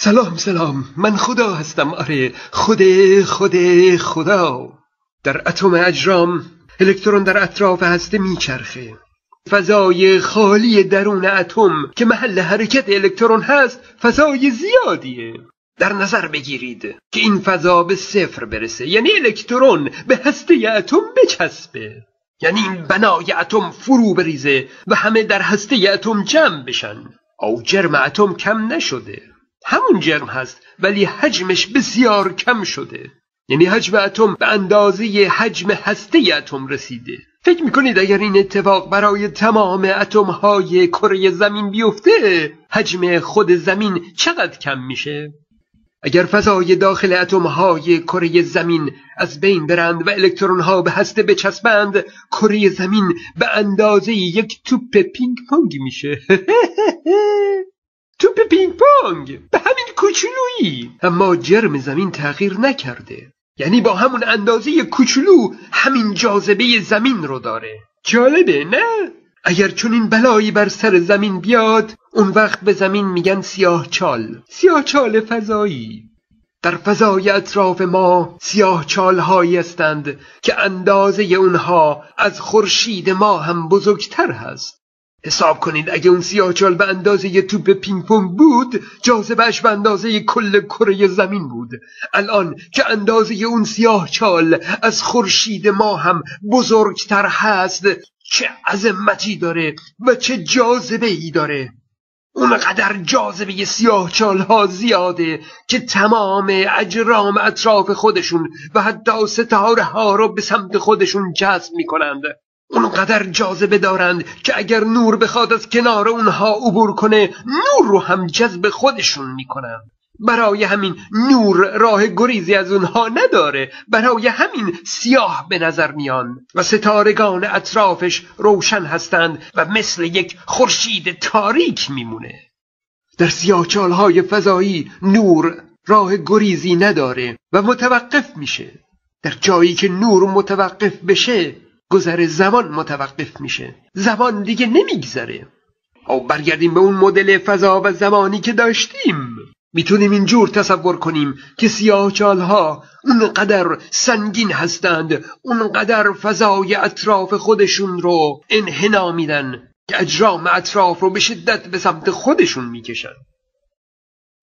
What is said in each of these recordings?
سلام، من خدا هستم. آره، خدا. در اتم اجرام الکترون در اطراف هسته میچرخه. فضای خالی درون اتم که محل حرکت الکترون هست فضای زیادیه. در نظر بگیرید که این فضا به صفر برسه، یعنی الکترون به هسته اتم بچسبه، یعنی این بنای اتم فرو بریزه و همه در هسته اتم جمع بشن. او جرم اتم کم نشده، همون جرم هست ولی حجمش بسیار کم شده، یعنی حجم اتم به اندازه حجم هسته اتم رسیده. فکر میکنید اگر این اتفاق برای تمام اتم‌های کره زمین بیفته حجم خود زمین چقدر کم میشه؟ اگر فضای داخل اتم‌های کره زمین از بین برند و الکترون‌ها به هسته بچسبند، کره زمین به اندازه یک توپ پینگ پونگ میشه. توپ پینگ پونگ به همین کوچولویی. اما جرم زمین تغییر نکرده، یعنی با همون اندازه کوچولو همین جاذبه زمین رو داره. جالبه نه؟ اگر چون این بلایی بر سر زمین بیاد، اون وقت به زمین میگن سیاهچال فضایی. در فضای اطراف ما سیاهچال هایی هستند که اندازه اونها از خورشید ما هم بزرگتر هست. حساب کنید اگه اون سیاهچال به اندازه یه توپ پینگ پونگ بود، جاذبه‌اش به اندازه کل کره زمین بود. الان که اندازه اون سیاهچال از خورشید ما هم بزرگتر هست، چه عظمتی داره و چه جاذبه‌ای داره. اونقدر جاذبه سیاهچال‌ها زیاده که تمام اجرام اطراف خودشون و حتی ستاره‌ها رو به سمت خودشون جذب می‌کنند. اونقدر جاذبه دارند که اگر نور بخواد از کنار اونها عبور کنه، نور رو هم جذب خودشون میکنند. برای همین نور راه گریزی از اونها نداره، برای همین سیاه به نظر میان و ستارگان اطرافش روشن هستند و مثل یک خورشید تاریک میمونه. در سیاهچالهای فضایی نور راه گریزی نداره و متوقف میشه. در جایی که نور متوقف بشه، گذر زمان متوقف میشه، زمان دیگه نمیگذره. او برگردیم به اون مدل فضا و زمانی که داشتیم، میتونیم اینجور تصور کنیم که سیاهچالها اونقدر سنگین هستند، اونقدر فضای اطراف خودشون رو انحنا میدن که اجرام اطراف رو به شدت به سمت خودشون میکشن.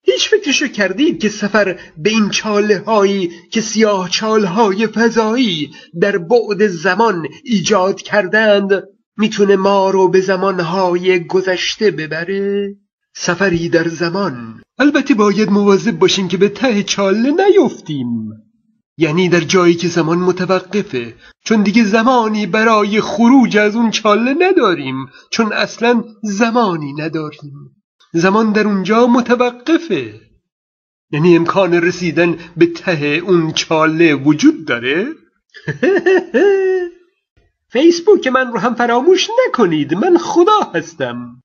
هیچ فکرشو کردید که سفر به این چاله هایی که سیاهچال های فضایی در بعد زمان ایجاد کردند میتونه ما رو به زمانهای گذشته ببره؟ سفری در زمان. البته باید مواظب باشیم که به ته چاله نیفتیم، یعنی در جایی که زمان متوقفه، چون دیگه زمانی برای خروج از اون چاله نداریم، چون اصلا زمانی نداریم. زمان در اونجا متوقفه، یعنی امکان رسیدن به ته اون چاله وجود داره. فیسبوک من رو هم فراموش نکنید. من خدا هستم.